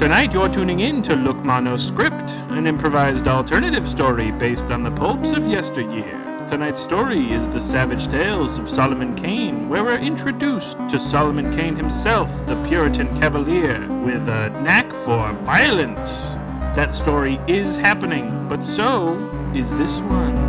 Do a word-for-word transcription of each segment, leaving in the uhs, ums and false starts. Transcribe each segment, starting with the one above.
Tonight you're tuning in to Look Ma, No Script, an improvised alternative story based on the pulps of yesteryear. Tonight's story is The Savage Tales of Solomon Kane, where we're introduced to Solomon Kane himself, the Puritan cavalier, with a knack for violence. That story is happening, but so is this one.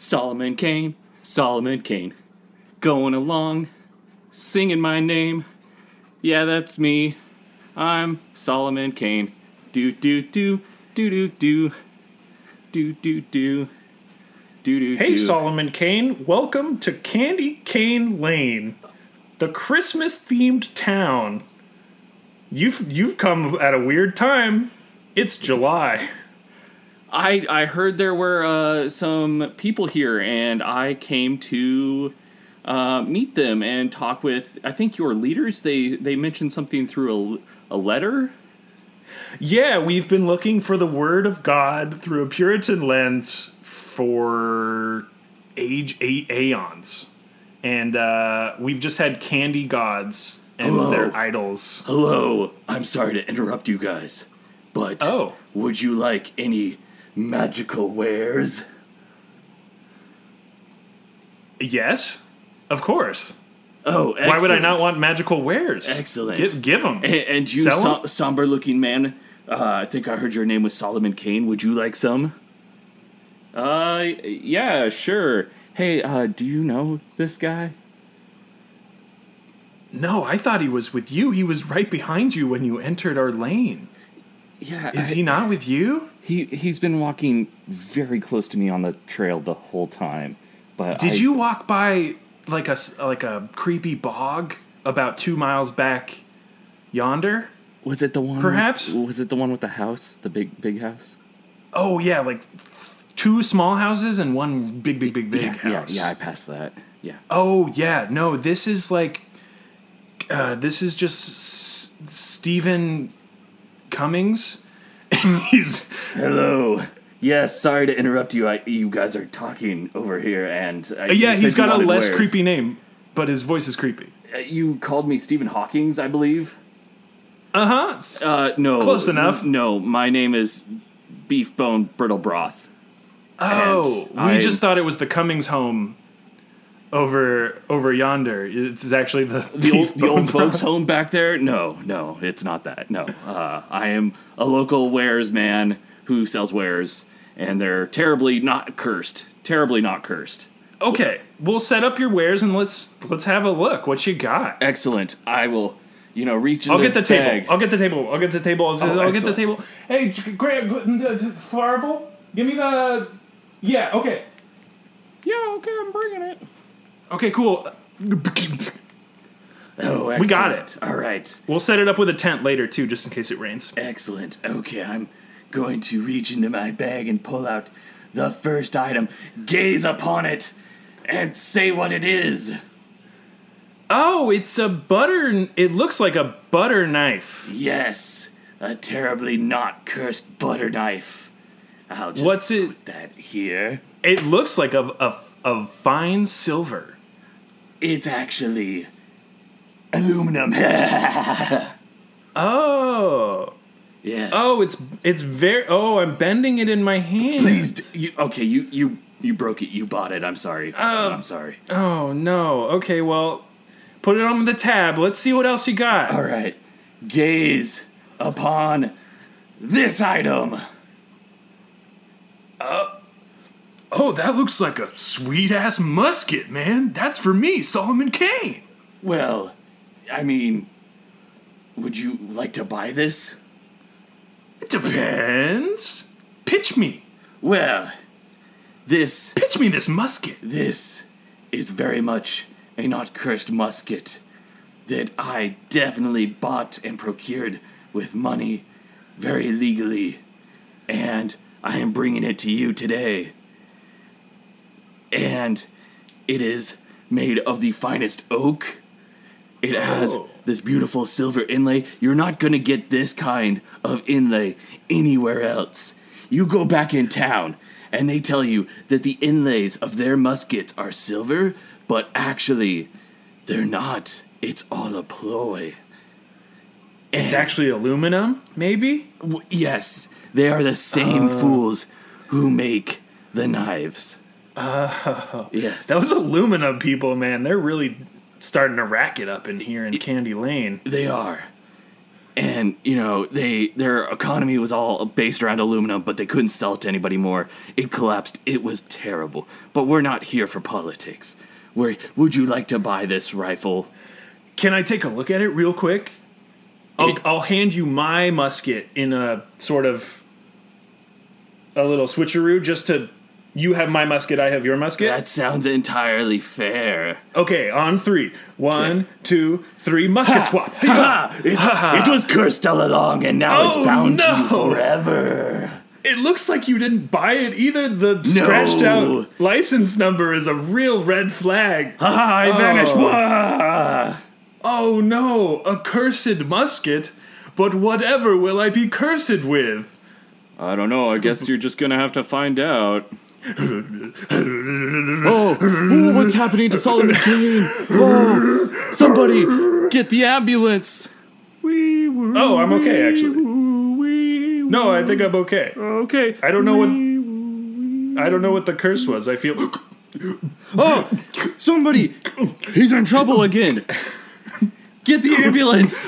Solomon Kane, Solomon Kane, going along, singing my name. Yeah, that's me. I'm Solomon Kane. Do do do do do do do do do do do. Hey, Solomon Kane, welcome to Candy Cane Lane, the Christmas-themed town. You've you've come at a weird time. It's July. I, I heard there were uh, some people here, and I came to uh, meet them and talk with, I think, your leaders. They they mentioned something through a, a letter? Yeah, we've been looking for the Word of God through a Puritan lens for age eight aeons. And uh, we've just had candy gods and Hello. Their idols. Hello, I'm sorry to interrupt you guys, but oh. Would you like any magical wares? Yes, of course. Oh, excellent. Why would I not want magical wares? Excellent. Give, give them. And, and you, so- somber-looking man, uh, I think I heard your name was Solomon Kane. Would you like some? Uh, yeah, sure. Hey, uh, do you know this guy? No, I thought he was with you. He was right behind you when you entered our lane. Yeah. Is I, he not with you? He, he's been walking very close to me on the trail the whole time. But Did I, you walk by like a, like a creepy bog about two miles back yonder? Was it the one? Perhaps? With, was it the one with the house? The big, big house? Oh, yeah. Like two small houses and one big, big, big, big yeah, house. Yeah, yeah, I passed that. Yeah. Oh, yeah. No, this is like... Uh, this is just S- Stephen... Cummings. He's hello. Yes, sorry to interrupt you. I, you guys are talking over here, and I, yeah, he's got a less wares. creepy name, but his voice is creepy. Uh, you called me Stephen Hawkings, I believe. Uh huh. Uh, no, close enough. N- no, my name is Beef Bone Brittle Broth. Oh, we I'm, just thought it was the Cummings home over over yonder. It's actually the the old, the old folks home back there. No no it's not that. No uh I am a local wares man who sells wares, and they're terribly not cursed terribly not cursed. Okay, we'll set up your wares and let's let's have a look what you got. Excellent. I will you know reach into I'll get the bag. table I'll get the table I'll get the table I'll, oh, I'll get the table hey Greg, Farble, give me the yeah okay yeah okay I'm bringing it. Okay, cool. Oh, we got it. All right. We'll set it up with a tent later, too, just in case it rains. Excellent. Okay, I'm going to reach into my bag and pull out the first item, gaze upon it, and say what it is. Oh, it's a butter... It looks like a butter knife. Yes, a terribly not cursed butter knife. I'll just What's put it? that here. It looks like a... a Of fine silver. It's actually aluminum. Oh. Yes. Oh, it's it's very... Oh, I'm bending it in my hand. Please. D- you, okay, you, you, you broke it. You bought it. I'm sorry. Uh, I'm sorry. Oh, no. Okay, well, put it on the tab. Let's see what else you got. All right. Gaze upon this item. Uh Oh, that looks like a sweet-ass musket, man. That's for me, Solomon Kane. Well, I mean, would you like to buy this? It depends. Pitch me. Well, this... Pitch me this musket. This is very much a not-cursed musket that I definitely bought and procured with money, very legally, and I am bringing it to you today. And it is made of the finest oak. It has oh. this beautiful silver inlay. You're not going to get this kind of inlay anywhere else. You go back in town, and they tell you that the inlays of their muskets are silver, but actually, they're not. It's all a ploy. And it's actually aluminum, maybe? W- yes, they are the same uh. fools who make the knives. Oh. Yes. Those aluminum people, man, they're really starting to rack it up in here in it, Candy Lane. They are. And, you know, they their economy was all based around aluminum, but they couldn't sell it to anybody more. It collapsed. It was terrible. But we're not here for politics. We're, would you like to buy this rifle? Can I take a look at it real quick? I'll, it, I'll hand you my musket in a sort of a little switcheroo just to... You have my musket, I have your musket? That sounds entirely fair. Okay, on three. One, okay. two, three, musket ha, swap. Ha, ha, ha, ha. It was cursed all along, and now oh, it's bound no. to you forever. It looks like you didn't buy it either. The no. scratched out license number is a real red flag. Ha ha, I oh. vanished. Wah. Oh no, a cursed musket? But whatever will I be cursed with? I don't know, I guess you're just gonna have to find out. Oh, ooh, what's happening to Solomon Kane? Oh, somebody, get the ambulance. Oh, I'm okay, actually. No, I think I'm okay. Okay. I don't know what... I don't know what the curse was. I feel... Oh, somebody, he's in trouble again. Get the ambulance.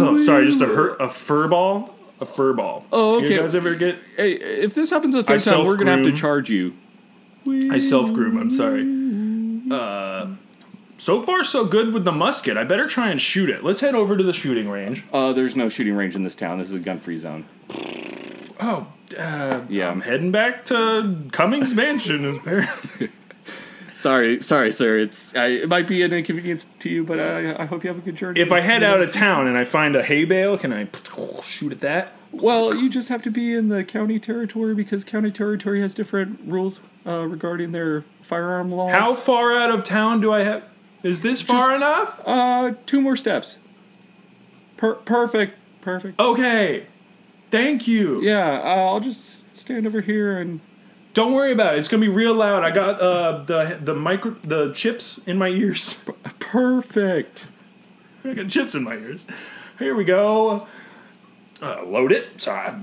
Oh, sorry, just a, hurt, a fur ball? A fur ball. Oh, okay. You guys ever get... Hey, if this happens the third time, we're going to have to charge you. I self-groom. I'm sorry. Uh, so far, so good with the musket. I better try and shoot it. Let's head over to the shooting range. Uh, there's no shooting range in this town. This is a gun-free zone. Oh, uh, yeah. I'm heading back to Cummings Mansion, apparently. Sorry, sorry, sir. It's I, it might be an inconvenience to you, but I, I hope you have a good journey. If I head out of town and I find a hay bale, can I shoot at that? Well, you just have to be in the county territory because county territory has different rules uh, regarding their firearm laws. How far out of town do I have? Is this just far enough? Uh, two more steps. Per- perfect, perfect. Okay, thank you. Yeah, uh, I'll just stand over here and... Don't worry about it. It's gonna be real loud. I got uh, the the micro the chips in my ears. Perfect. I got chips in my ears. Here we go. Uh, load it. Sorry.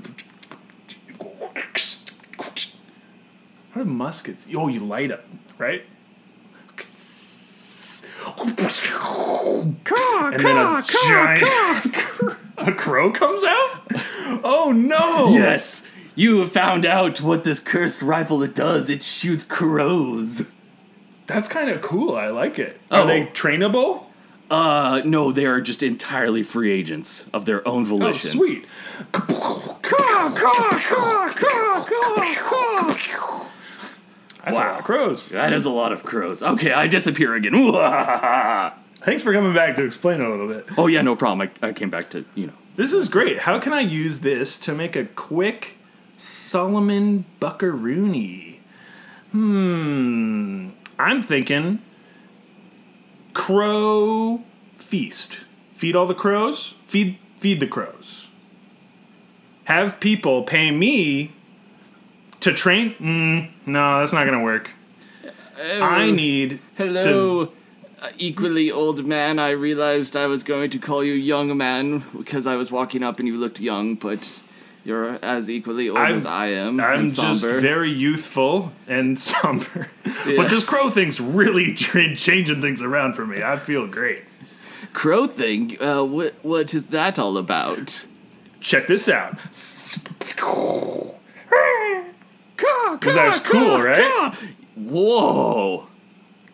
How do muskets? Oh, you light up, right? Caw, and then a caw, giant caw. A crow comes out. Oh no! Yes. You have found out what this cursed rifle it does. It shoots crows. That's kind of cool. I like it. Oh. Are they trainable? Uh, no, they are just entirely free agents of their own volition. Oh, sweet. That's wow. a lot of crows. That is a lot of crows. Okay, I disappear again. Thanks for coming back to explain it a little bit. Oh, yeah, no problem. I, I came back to, you know. This is great. How can I use this to make a quick... Solomon Buckaroonie. Hmm. I'm thinking crow feast. Feed all the crows. Feed feed the crows. Have people pay me to train. Mm, no, that's not going to work. Oh, I need... Hello, to... uh, equally old man. I realized I was going to call you young man because I was walking up and you looked young, but... You're as equally old I'm, as I am. I'm just very youthful and somber. Yes. But this crow thing's really tra- changing things around for me. I feel great. Crow thing? Uh, what What is that all about? Check this out. Because that was cool, right? Whoa.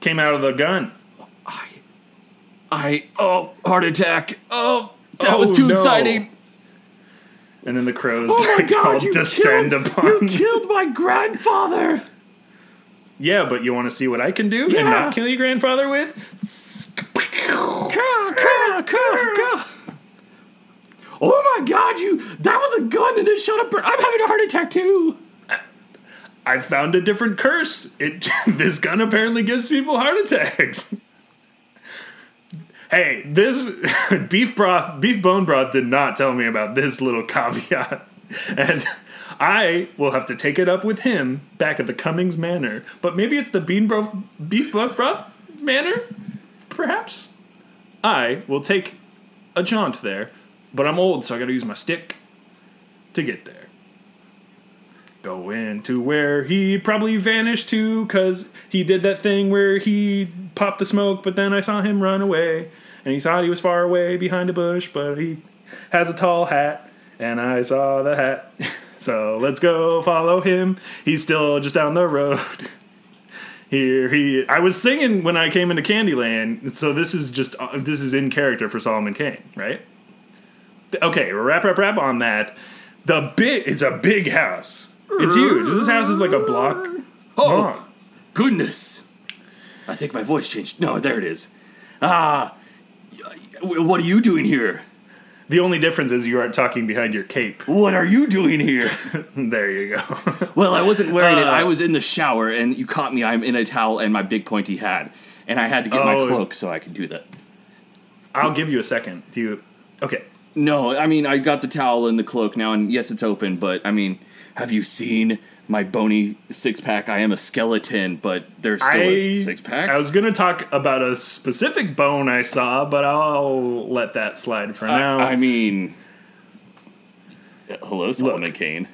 Came out of the gun. I, I oh, heart attack. Oh, that oh, was too no. exciting. And then the crows oh like God, all descend killed, upon you. You killed my grandfather! Yeah, but you want to see what I can do yeah. and not kill your grandfather with? Caw, caw, caw, caw. oh my God, you, that was a gun and it shot a bird. I'm having a heart attack too. I found a different curse. It this gun apparently gives people heart attacks. Hey, this beef broth, beef bone broth did not tell me about this little caveat. And I will have to take it up with him back at the Cummings Manor. But maybe it's the bean broth, beef broth, broth manor? Perhaps? I will take a jaunt there, but I'm old, so I gotta use my stick to get there. Go into where he probably vanished to, cause he did that thing where he popped the smoke, but then I saw him run away, and he thought he was far away behind a bush, but he has a tall hat, and I saw the hat. So let's go follow him. He's still just down the road. Here he... I was singing when I came into Candyland, so this is just... This is in character for Solomon Kane, right? Okay, wrap, wrap, wrap on that. The big... It's a big house. It's huge. This house is like a block. Oh, long. Goodness. I think my voice changed. No, there it is. Ah, what are you doing here? The only difference is you aren't talking behind your cape. What are you doing here? There you go. Well, I wasn't wearing uh, it. I was in the shower, and you caught me. I'm in a towel and my big pointy hat, and I had to get oh, my cloak so I could do that. I'll give you a second. Do you? Okay. No, I mean, I got the towel and the cloak now, and yes, it's open, but, I mean, have you seen my bony six-pack? I am a skeleton, but there's still I, a six-pack. I was going to talk about a specific bone I saw, but I'll let that slide for I, now. I mean, hello, Solomon look, Kane.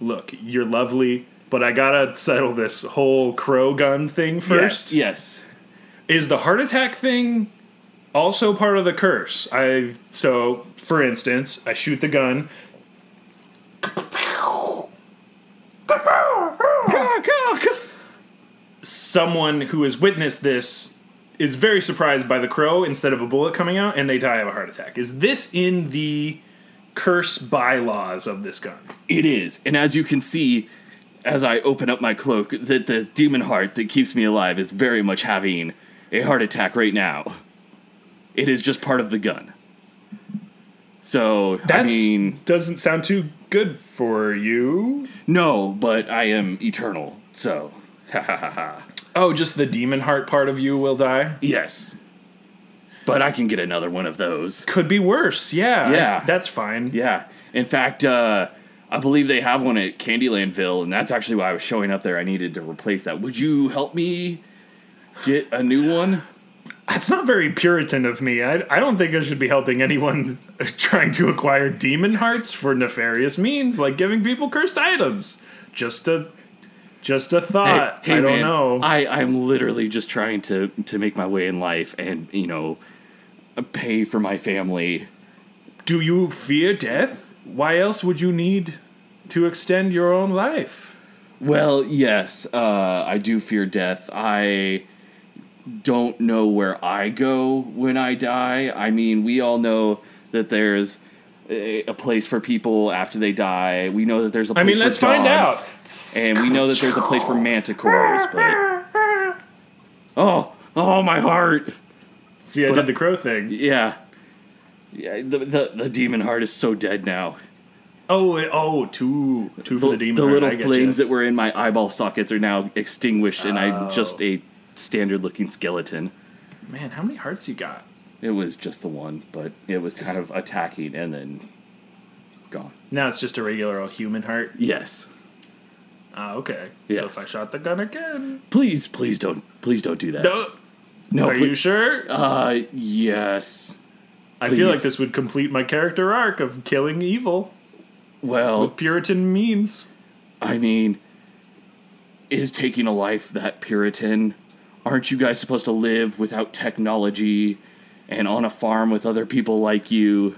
Look, you're lovely, but I got to settle this whole crow gun thing first. Yes, yes. Is the heart attack thing also part of the curse? I So, for instance, I shoot the gun... Someone who has witnessed this is very surprised by the crow instead of a bullet coming out, and they die of a heart attack. Is this in the curse bylaws of this gun? It is. And as you can see, as I open up my cloak, that the demon heart that keeps me alive is very much having a heart attack right now. It is just part of the gun. So, that I mean... doesn't sound too good for you. No, but I am eternal, so... Ha ha ha ha. Oh, just the demon heart part of you will die? Yes. But I can get another one of those. Could be worse, yeah. Yeah. That's fine. Yeah. In fact, uh, I believe they have one at Candylandville, and that's actually why I was showing up there. I needed to replace that. Would you help me get a new one? That's not very Puritan of me. I, I don't think I should be helping anyone trying to acquire demon hearts for nefarious means, like giving people cursed items. Just a, just a thought. Hey, hey, I don't man, know. I, I'm literally just trying to, to make my way in life and, you know, pay for my family. Do you fear death? Why else would you need to extend your own life? Well, yes, uh, I do fear death. I... don't know where I go when I die. I mean, we all know that there's a, a place for people after they die. We know that there's a place for I mean, for let's find out. And we know that there's a place for manticores, but... Oh, oh, my heart. See, I but did I, the crow thing. Yeah. yeah the, the the demon heart is so dead now. Oh, oh, two. Two the, for the demon the heart. The little I flames that were in my eyeball sockets are now extinguished, oh. and I'm just a... standard-looking skeleton. Man, how many hearts you got? It was just the one, but it was kind of attacking and then gone. Now it's just a regular old human heart? Yes. Ah, okay. Yes. So if I shot the gun again... Please, please don't, please don't do that. No! no Are please. you sure? Uh, yes. I please. feel like this would complete my character arc of killing evil. Well... with Puritan means. I mean, is taking a life that Puritan... Aren't you guys supposed to live without technology and on a farm with other people like you?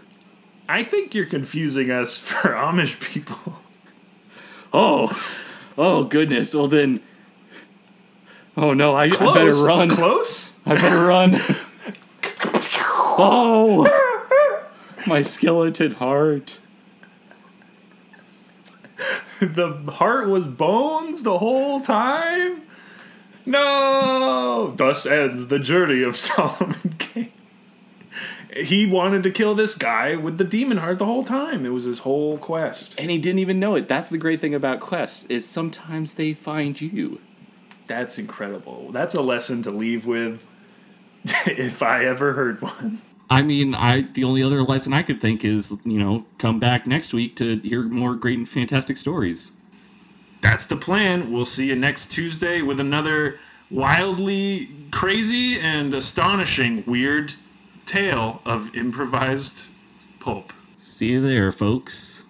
I think you're confusing us for Amish people. Oh, oh, goodness. Well, then. Oh, no, I, I better run. Close? I better run. Oh, my skeleton heart. The heart was bones the whole time? No! Thus ends the journey of Solomon Kane. He wanted to kill this guy with the demon heart the whole time. It was his whole quest. And he didn't even know it. That's the great thing about quests, is sometimes they find you. That's incredible. That's a lesson to leave with if I ever heard one. I mean, I the only other lesson I could think is, you know, come back next week to hear more great and fantastic stories. That's the plan. We'll see you next Tuesday with another wildly crazy and astonishing weird tale of improvised pulp. See you there, folks.